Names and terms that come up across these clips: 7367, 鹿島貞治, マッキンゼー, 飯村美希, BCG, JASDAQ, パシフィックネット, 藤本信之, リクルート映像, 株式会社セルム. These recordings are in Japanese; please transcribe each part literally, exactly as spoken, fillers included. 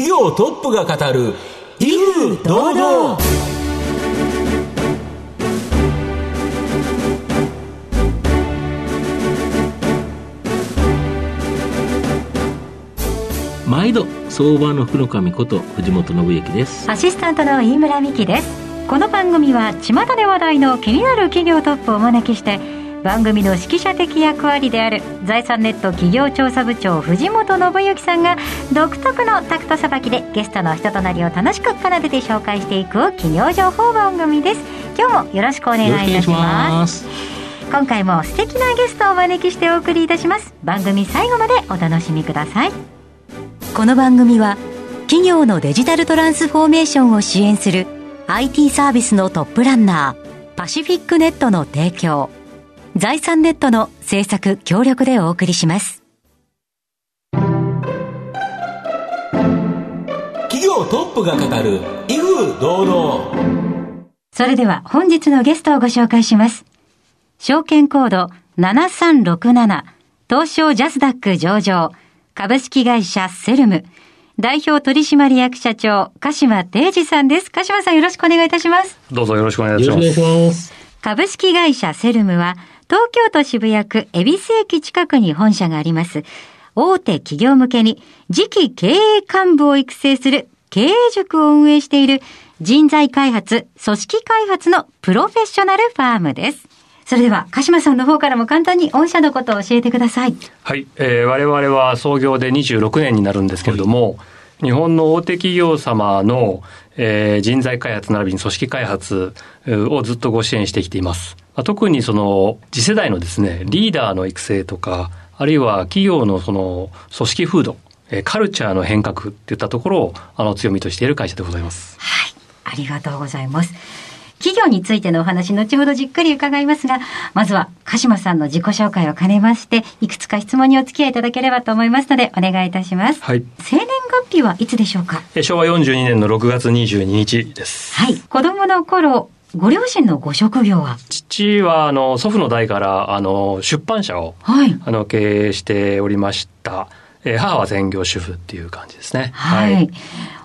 企業トップが語る威風堂々。毎度相場の福の神こと藤本信之です。アシスタントの飯村美希です。この番組は巷で話題の気になる企業トップをお招きして、番組の指揮者的役割である財産ネット企業調査部長藤本信之さんが独特のタクトさばきでゲストの人となりを楽しく奏でて紹介していく企業情報番組です。今日もよろしくお願いいたします。今回も素敵なゲストをお招きしてお送りいたします。番組最後までお楽しみください。この番組は企業のデジタルトランスフォーメーションを支援するアイティー サービスのトップランナーパシフィックネットの提供、財産ネットの制作協力でお送りします。企業トップが語る威風堂々。それでは本日のゲストをご紹介します。証券コードななさんろくなな東証ジャスダック上場株式会社セルム代表取締役社長鹿島貞治さんです。鹿島さん、よろしくお願いいたします。どうぞよろしくお願いします。よろしくお願いします。株式会社セルムは東京都渋谷区恵比寿駅近くに本社があります。大手企業向けに次期経営幹部を育成する経営塾を運営している人材開発組織開発のプロフェッショナルファームです。それでは鹿島さんの方からも簡単に御社のことを教えてください。はい、えー、我々は創業でにじゅうろくねんになるんですけれども、はい、日本の大手企業様の、えー、人材開発並びに組織開発をずっとご支援してきています。特にその次世代のですね、リーダーの育成とか、あるいは企業のその組織風土、カルチャーの変革っていったところをあの強みとしている会社でございます。はい、ありがとうございます。企業についてのお話、後ほどじっくり伺いますが、まずは鹿島さんの自己紹介を兼ねまして、いくつか質問にお付き合いいただければと思いますので、お願いいたします。はい。生年月日はいつでしょうか？え、昭和よんじゅうにねんのろくがつにじゅうににちです。はい。子供の頃、ご両親のご職業は？父は、あの、祖父の代から、あの、出版社を、はい、あの、経営しておりました。え、母は専業主婦っていう感じですね。はい。はい、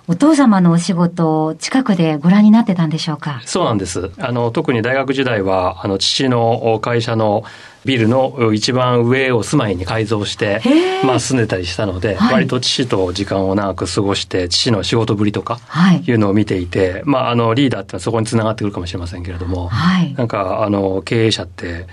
お父様のお仕事を近くでご覧になってたんでしょうか？そうなんです。あの、特に大学時代は、あの、父の会社のビルの一番上を住まいに改造して、まあ、住んでたりしたので、はい、割と父と時間を長く過ごして、父の仕事ぶりとかいうのを見ていて、はい、まあ、あの、リーダーってのはそこにつながってくるかもしれませんけれども、はい、なんか、あの、経営者って、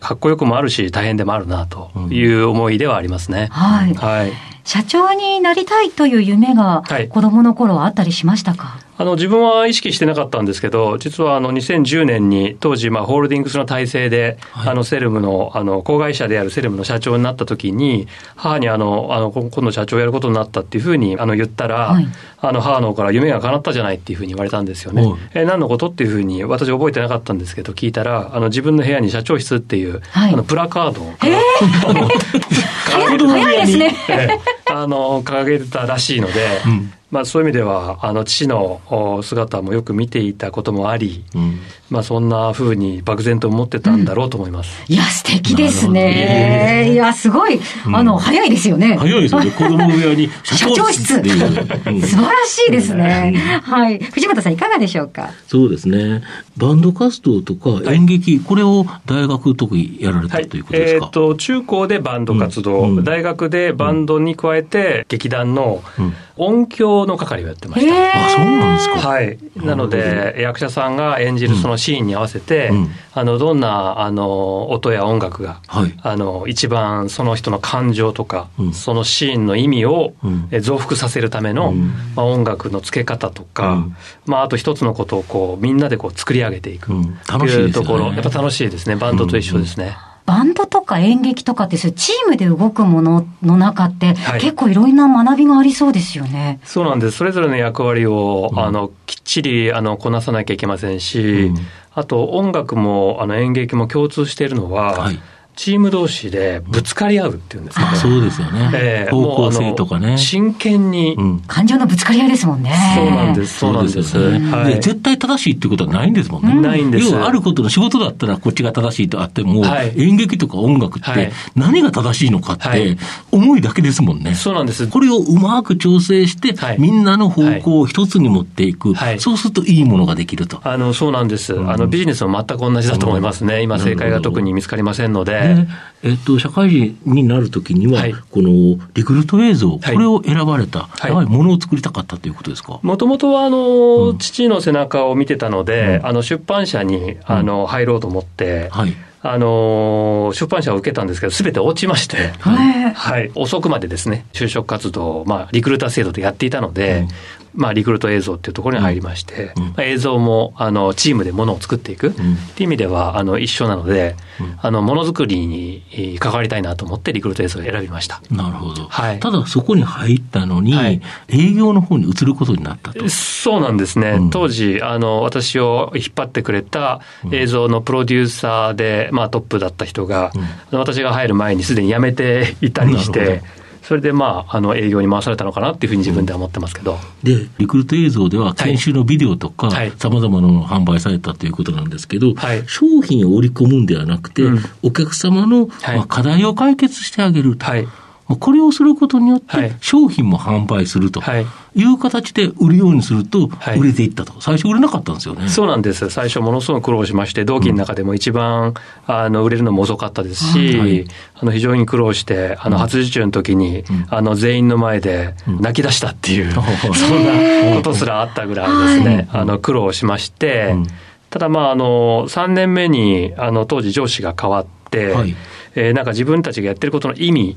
かっこよくもあるし、大変でもあるな、という思いではありますね。うん、はい。はい、社長になりたいという夢が子供の頃はあったりしましたか？はい、あの自分は意識してなかったんですけど、実はあのにせんじゅうねんに当時まあホールディングスの体制で、はい、あのセルムのあの子会社であるセルムの社長になった時に母にあのあの今度社長やることになったっていうふうにあの言ったら、はい、あの母の方から夢が叶ったじゃないっていうふうに言われたんですよね。え、何のことっていうふうに私覚えてなかったんですけど聞いたら、あの自分の部屋に社長室っていう、はい、あのプラカードを、えー、早いですね。あの掲げてたらしいので、うん、まあ、そういう意味ではあの父の姿もよく見ていたこともあり、うん、まあ、そんな風に漠然と思ってたんだろうと思います。うん、いや素敵ですね。いやすごい、うん、あの早いですよね。早いですよね。子供部屋に社長室っていう、うん、素晴らしいですね。はい、藤本さんいかがでしょうか？そうですね。バンド活動とか演劇、はい、これを大学特にやられたということですか？はい、えー、と中高でバンド活動、うんうん、大学でバンドに加えて劇団の音響の係をやってました。うん、あ、そうなんですか。はい、なので役者さんが演じるそのシーンに合わせて、うん、あのどんなあの音や音楽が、はい、あの一番その人の感情とか、うん、そのシーンの意味を、うん、増幅させるための、うん、まあ、音楽の付け方とか、うん、まあ、あと一つのことをこうみんなでこう作り上げていくというところ、うん、楽しいですね。やっぱ楽しいですね。バンドと一緒ですね。うんうん、バンドとか演劇とかってそういうチームで動くものの中って、はい、結構いろんな学びがありそうですよね。そうなんです。それぞれの役割を、うん、あのきっちりあのこなさなきゃいけませんし、うん、あと音楽もあの演劇も共通しているのは、はい、チーム同士でぶつかり合うっていうんですかね。そうですよね、えー、方向性とかね、真剣に、うん、感情のぶつかり合いですもんね。そうなんです、そうなんです。絶対正しいってことはないんですもんね、うん、ないんです。要はあることの仕事だったらこっちが正しいとあっても、はい、演劇とか音楽って何が正しいのかって思いだけですもんね、はい、そうなんです。これをうまく調整して、はい、みんなの方向を一つに持っていく、はい、そうするといいものができると。あのそうなんです、うん、あのビジネスも全く同じだと思いますね。今正解が特に見つかりませんので、えっと、社会人になるときには、はい、このリクルート映像、はい、これを選ばれた、はい、やはりものを作りたかったということですか。もともとはあの、うん、父の背中を見てたので、うん、あの出版社にあの、うん、入ろうと思って、はい、あの出版社を受けたんですけど全て落ちまして、はいはい、遅くまでですね就職活動を、まあ、リクルーター制度でやっていたので、うん、まあ、リクルート映像っていうところに入りまして、うん、まあ、映像もあのチームでものを作っていく、うん、っていう意味ではあの一緒なので、うん、あのものづくりに関わりたいなと思ってリクルート映像を選びました。なるほど、はい、ただそこに入ったのに、はい、営業の方に移ることになったと。そうなんですね、うん、当時あの私を引っ張ってくれた映像のプロデューサーで、うん、まあ、トップだった人が、うん、私が入る前にすでに辞めていたりして、それで、まあ、あの営業に回されたのかなっていうふうに自分では思ってますけど、うん、でリクルート映像では研修のビデオとかさまざまなものを販売されたということなんですけど、はい、商品を売り込むんではなくて、うん、お客様の、まあ、課題を解決してあげると、はい、これをすることによって商品も販売するという形で売るようにすると売れていったと。最初売れなかったんですよね。そうなんです。最初ものすごく苦労しまして、同期の中でも一番あの売れるのも遅かったですし、はい、あの非常に苦労して、あの初受注の時にあの全員の前で泣き出したっていう、うん、そんなことすらあったぐらいですね、あの苦労しまして。ただ、まあ、あのさんねんめにあの当時上司が変わって、はい、えー、なんか自分たちがやってることの意味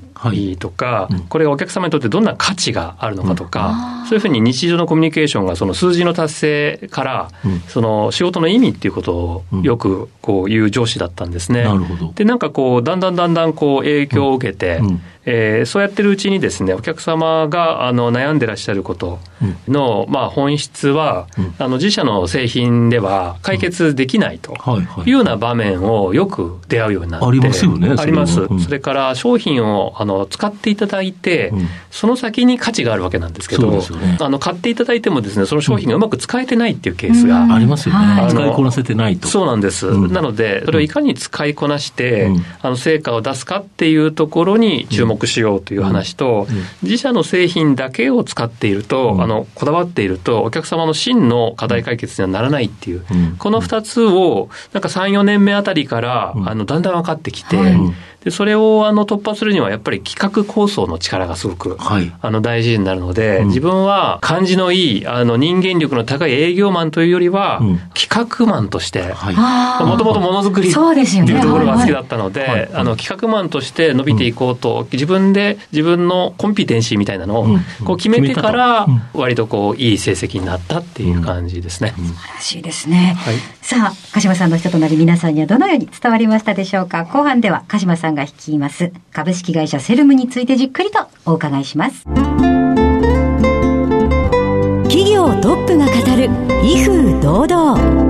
とか、はい、うん、これがお客様にとってどんな価値があるのかとか、うん、そういうふうに日常のコミュニケーションがその数字の達成から、うん、その仕事の意味っていうことをよくこういう上司だったんですね、うん、なるほど。で、なんかこうだんだんだんだんこう影響を受けて、うんうん、えー、そうやってるうちにですね、お客様があの悩んでらっしゃることの、うん、まあ、本質は、うん、あの自社の製品では解決できないというような場面をよく出会うようになって、ありますよね。あります、うん、それから商品をあの使っていただいて、うん、その先に価値があるわけなんですけど、そうですよね、あの買っていただいてもですね、その商品がうまく使えてないっていうケースが、うん、ありますよね、はい、使いこなせてないと。そうなんです、うん、なのでそれをいかに使いこなして、うん、あの成果を出すかっていうところに注目しようという話と、うんうんうん、自社の製品だけを使っていると、うん、あのこだわっているとお客様の真の課題解決にはならないっていう、うん、このふたつをなんか さんよねんめあたりから、うん、あのだんだん分かってきて、はい、でそれをあの突破するにはやっぱり企画構想の力がすごく、はい、あの大事になるので、うん、自分は感じのいいあの人間力の高い営業マンというよりは、うん、企画マンとして、もともとものづくりというところが好きだったので、はいはい、あの企画マンとして伸びていこうと、うん、自分で自分のコンピテンシーみたいなのをこう決めてから、うん、割とこういい成績になったっていう感じですね、うんうん、素晴らしいですね、はい、さあ鹿島さんの人となり皆さんにはどのように伝わりましたでしょうか。後半では鹿島さんが率います株式会社セルムについてじっくりとお伺いします。企業トップが語る威風堂々。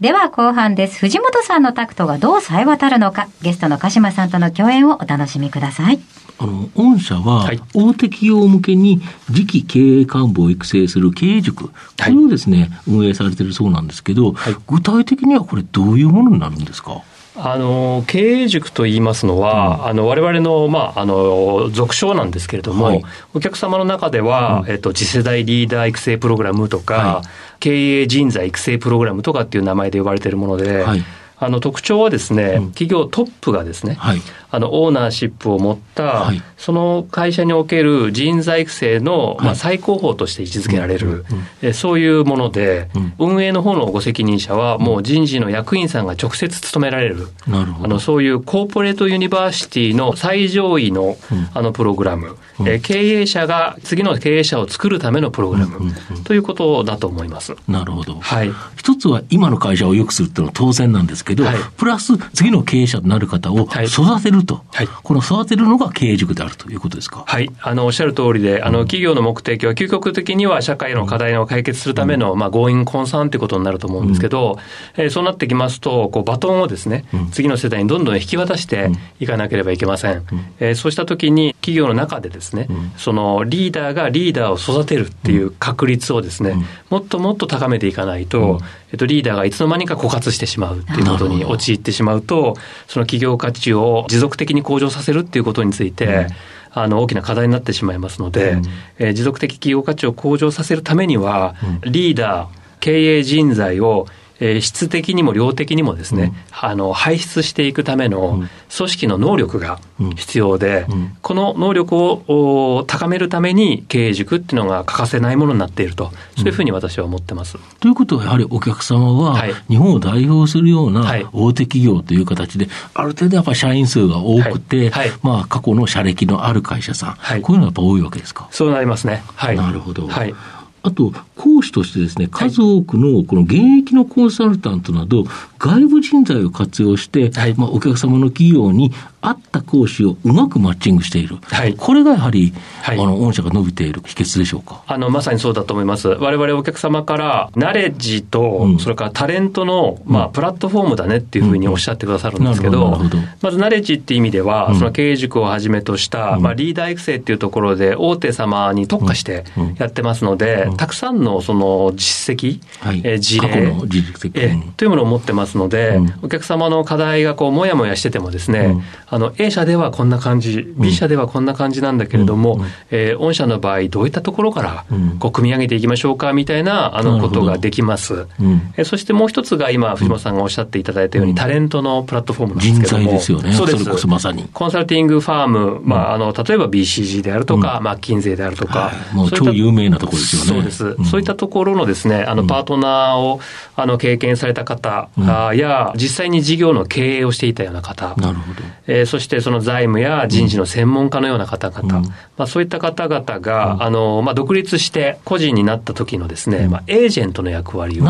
では後半です。藤本さんのタクトがどう冴え渡るのか、ゲストの鹿島さんとの共演をお楽しみください。あの御社は大手企業向けに次期経営幹部を育成する経営塾、はい、これをですね運営されているそうなんですけど、はい、具体的にはこれどういうものになるんですか。あの経営塾といいますのは、うん、あの我々の、まあ、あの俗称なんですけれども、はい、お客様の中では、うん、えっと、次世代リーダー育成プログラムとか、はい、経営人材育成プログラムとかっていう名前で呼ばれているもので、はい、あの特徴はですね、うん、企業トップがですね、はい、あのオーナーシップを持った、はい、その会社における人材育成の、はい、まあ、最高峰として位置づけられる、うんうんうん、えそういうもので、うん、運営の方のご責任者はもう人事の役員さんが直接務められる、うん、あのそういうコーポレートユニバーシティの最上位の、うん、あのプログラム、うん、え経営者が次の経営者を作るためのプログラム、うんうんうん、ということだと思います。なるほど、はい、一つは今の会社を良くするっていうのは当然なんですけど、はい、プラス次の経営者となる方を育てると、はいはい、この育てるのが経営塾であるということですか。はい、あのおっしゃる通りで、あの企業の目的は究極的には社会の課題を解決するための、うん、まあ、強引混散ということになると思うんですけど、うん、えー、そうなってきますとこうバトンをですね、うん、次の世代にどんどん引き渡していかなければいけません、うん、えー、そうしたときに企業の中でですね、うん、そのリーダーがリーダーを育てるっていう確率をですね、うん、もっともっと高めていかないと、うん、えっと、リーダーがいつの間にか枯渇してしまうっていうことに陥ってしまうと、その企業価値を持続的に向上させるっていうことについて、うん、あの大きな課題になってしまいますので、うん、えー、持続的企業価値を向上させるためには、うん、リーダー、経営人材をえー、質的にも量的にもですね、うん、あの排出していくための組織の能力が必要で、うんうん、この能力を高めるために経営塾っていうのが欠かせないものになっていると、そういうふうに私は思ってます、うん、ということはやはりお客様は日本を代表するような大手企業という形である程度やっぱり社員数が多くて、はいはい、まあ、過去の社歴のある会社さん、はい、こういうのがやっぱ多いわけですか。そうなりますね、はい、なるほど、はい。あと講師としてですね、数多くのこの現役のコンサルタントなど外部人材を活用して、はい、まあ、お客様の企業に合った講師をうまくマッチングしている、はい、これがやはり、はい、あの御社が伸びている秘訣でしょうか。あのまさにそうだと思います。我々お客様からナレッジと、うん、それからタレントの、まあ、プラットフォームだねっていうふうにおっしゃってくださるんですけど、うん、まずナレッジっていう意味では、うん、その経営塾をはじめとした、うん、まあ、リーダー育成っていうところで大手様に特化してやってますので、うんうん、たくさんのその実績、はい、え事例過去の実績、えというものを持ってますので、うん、お客様の課題がこうもやもやしててもですね、うん、あの A 社ではこんな感じ、うん、B 社ではこんな感じなんだけれども、うん、えー、御社の場合どういったところからこう組み上げていきましょうかみたいなあのことができます、うん、えー、そしてもう一つが今藤本さんがおっしゃっていただいたように、うん、タレントのプラットフォームなんですけども、人材ですよね。そうです。それこそまさにコンサルティングファーム、まあ、あの例えば ビーシージー であるとか、うん、マッキンゼーであるとか、はい、もう超有名なところですよね。そうです。そういったところのですね、あのパートナーをあの経験された方や、うん、実際に事業の経営をしていたような方、なるほど、えー、そしてその財務や人事の専門家のような方々、うん、まあ、そういった方々が、うん、あのまあ、独立して個人になった時のですね、うん、まあ、エージェントの役割を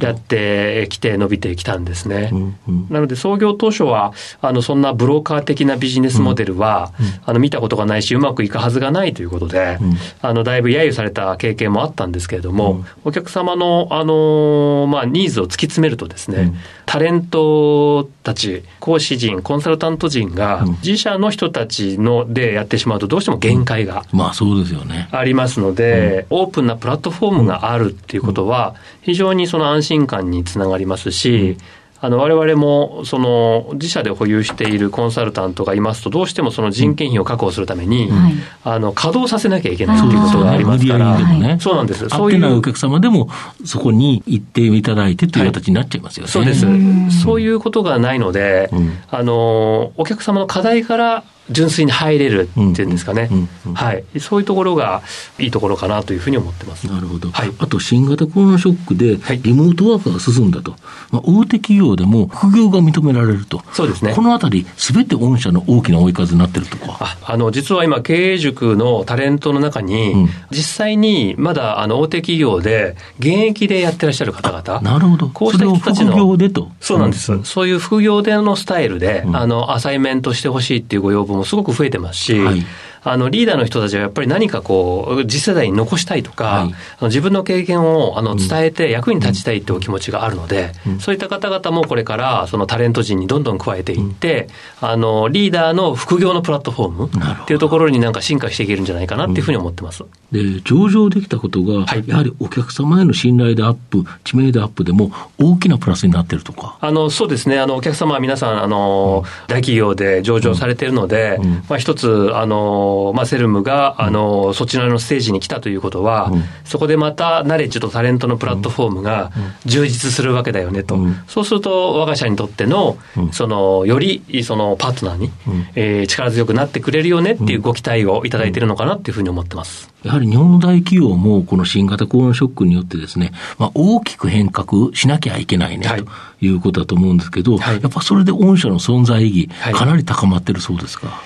やってきて伸びてきたんですね、うんうん、なので創業当初はあのそんなブローカー的なビジネスモデルは、うんうん、あの見たことがないしうまくいくはずがないということで、うん、あのだいぶ揶揄された経験もあったんですけれども、うん、お客様の、あのーまあ、ニーズを突き詰めるとですね、うん、タレントたち、講師陣、コンサルタント陣が自社の人たちのでやってしまうとどうしても限界がありますので、オープンなプラットフォームがあるっていうことは非常にその安心感につながりますし、あの我々もその自社で保有しているコンサルタントがいますとどうしてもその人件費を確保するために、はい、あの稼働させなきゃいけないということがありますから、そうですね、無理やりでもね、そうなんです。そういう合ってないお客様でもそこに行っていただいてという形になっちゃいますよね、はい、そうです、うん、そういうことがないので、うん、あのお客様の課題から純粋に入れるっていうんですかね、うんうんうん、はい、そういうところがいいところかなというふうに思ってます。なるほど、はい、あと新型コロナショックでリモートワークが進んだと、まあ、大手企業でも副業が認められると、そうですね、このあたり全て御社の大きな追い風になってるとか。あ、あの実は今経営塾のタレントの中に、うん、実際にまだあの大手企業で現役でやってらっしゃる方々、なるほど、こうした人たちのそれを副業でと、そうなんです、うん、そういう副業でのスタイルで、うん、あのアサイメントしてほしいっていうご要望もすごく増えてますし、はい、あのリーダーの人たちはやっぱり何かこう次世代に残したいとか、はい、あの自分の経験をあの伝えて役に立ちたいという気持ちがあるので、うん、そういった方々もこれからそのタレント陣にどんどん加えていって、うん、あのリーダーの副業のプラットフォームっていうところになんか進化していけるんじゃないかなっていうふうに思ってます、うん、で上場できたことが、はい、やはりお客様への信頼度アップ、知名度アップでも大きなプラスになってるとか。あのそうですね、あのお客様は皆さんあの、うん、大企業で上場されているので、うんうん、まあ、一つあの、まあ、セルムがあの、うん、そちらのステージに来たということは、うん、そこでまたナレッジとタレントのプラットフォームが充実するわけだよねと、うん、そうすると我が社にとっての、うん、そのよりそのパートナーに、うん、えー、力強くなってくれるよねっていうご期待をいただいているのかなというふうに思ってます。やはり日本の大企業もこの新型コロナショックによってですね、まあ、大きく変革しなきゃいけないね、はい、ということだと思うんですけど、はい、やっぱそれで御社の存在意義、はい、かなり高まってるそうですか。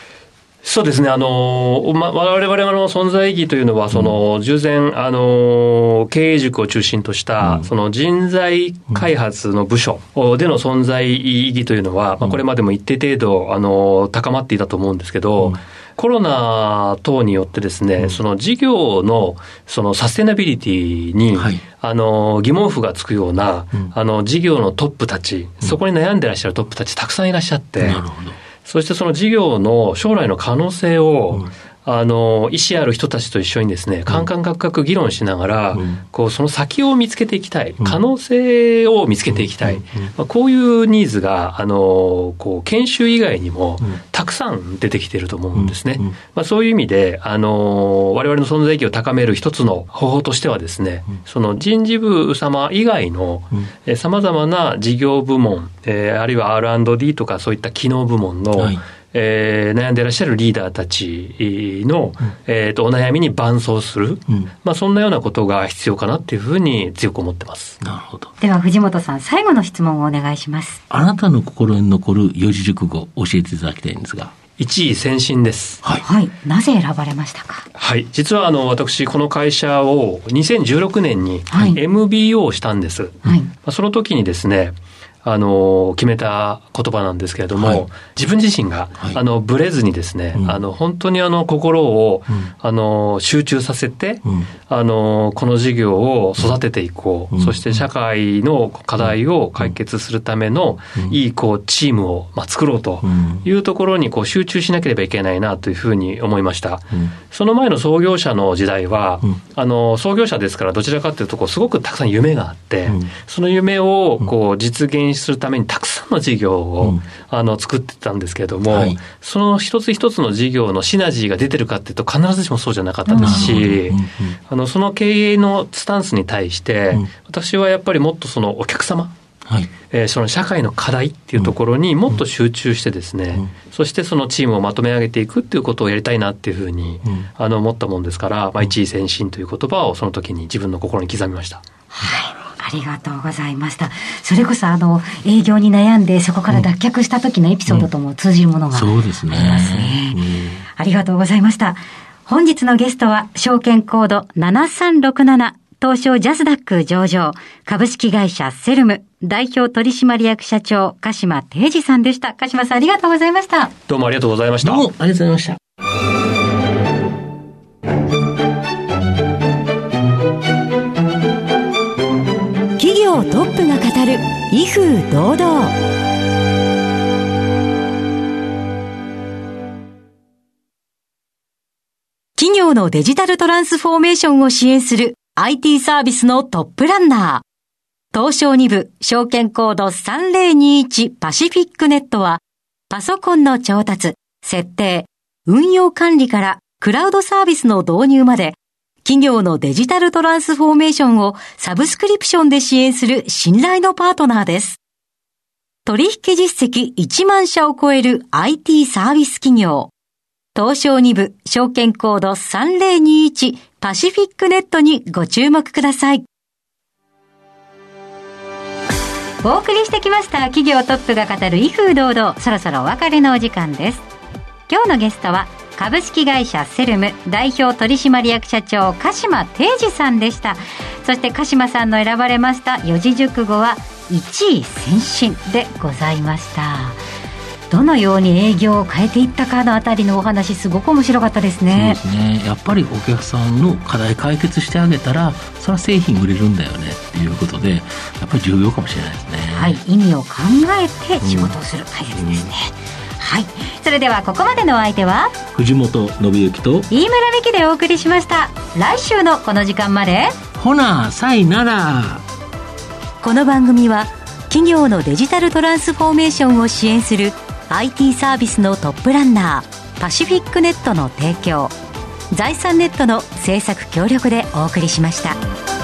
そうですね、あのま、我々の存在意義というのはその、うん、従前あの経営塾を中心とした、うん、その人材開発の部署での存在意義というのは、うんまあ、これまでも一定程度あの高まっていたと思うんですけど、うん、コロナ等によってですね、うん、その事業の、そのサステナビリティに、はい、あの疑問符がつくような、うん、あの事業のトップたち、うん、そこに悩んでらっしゃるトップたちたくさんいらっしゃって、うん、なるほど、そしてその事業の将来の可能性を、うん、あの意思ある人たちと一緒にですね、カンカンカクカク議論しながら、うん、こうその先を見つけていきたい、可能性を見つけていきたい、うんうんうんまあ、こういうニーズがあのこう研修以外にもたくさん出てきていると思うんですね、うんうんまあ、そういう意味であの我々の存在意義を高める一つの方法としてはですね、その人事部様以外のさまざまな事業部門、えー、あるいは アールアンドディー とかそういった機能部門の、はい、えー、悩んでいらっしゃるリーダーたちの、うんえー、とお悩みに伴走する、うんまあ、そんなようなことが必要かなというふうに強く思ってます。なるほど。では藤本さん、最後の質問をお願いします。あなたの心に残る四字熟語を教えていただきたいんですが。いちい先進です、はいはい、なぜ選ばれましたか。はい、実はあの私この会社をにせんじゅうろくねんに エムビーオー をしたんです、はいまあ、その時にですねあの決めた言葉なんですけれども、はい、自分自身が、はい、あのブレずにですね、うん、あの本当にあの心を、うん、あの集中させて、うん、あのこの事業を育てていこう、うん、そして社会の課題を解決するための、うん、いいこうチームを、まあ、作ろうというところにこう集中しなければいけないなというふうに思いました、うん、その前の創業者の時代は、うん、あの創業者ですからどちらかというとこうすごくたくさん夢があって、うん、その夢をこう実現するためにたくさんの事業を、うん、あの作ってたんですけれども、はい、その一つ一つの事業のシナジーが出てるかっていうと必ずしもそうじゃなかったですし、うん、あのその経営のスタンスに対して、うん、私はやっぱりもっとそのお客様、はいえー、その社会の課題っていうところにもっと集中してですね、うんうん、そしてそのチームをまとめ上げていくっていうことをやりたいなっていうふうに、うん、あの思ったもんですから、まあ、一意専心という言葉をその時に自分の心に刻みました、はい、ありがとうございました。それこそあの営業に悩んでそこから脱却した時のエピソードとも通じるものがありますね。うんうん、そうですね、うん、ありがとうございました。本日のゲストは証券コードななさんろくなな東証ジャスダック上場株式会社セルム代表取締役社長鹿島貞治さんでした。鹿島さん、ありがとうございました。どうもありがとうございました。どうもありがとうございました。トップが語る威風堂々。企業のデジタルトランスフォーメーションを支援する アイティー サービスのトップランナー、東証に部証券コードさんぜろにいちパシフィックネットは、パソコンの調達、設定、運用管理からクラウドサービスの導入まで、企業のデジタルトランスフォーメーションをサブスクリプションで支援する信頼のパートナーです。取引実績いちまんしゃを超える アイティー サービス企業。東証に部証券コードさんぜろにいちパシフィックネットにご注目ください。お送りしてきました企業トップが語る威風堂々。そろそろお別れのお時間です。今日のゲストは、株式会社セルム代表取締役社長鹿島貞治さんでした。そして鹿島さんの選ばれました四字熟語は一意専心でございました。どのように営業を変えていったかのあたりのお話、すごく面白かったですね。そうですね、やっぱりお客さんの課題解決してあげたら、それは製品売れるんだよねっていうことで、やっぱり重要かもしれないですね。はい、意味を考えて仕事をする、大切ですね、うんうん、はい、それではここまでのお相手は藤本信之と飯村美希でお送りしました。来週のこの時間まで、ほなさいなら。この番組は企業のデジタルトランスフォーメーションを支援する アイティー サービスのトップランナーパシフィックネットの提供、財産ネットの制作協力でお送りしました。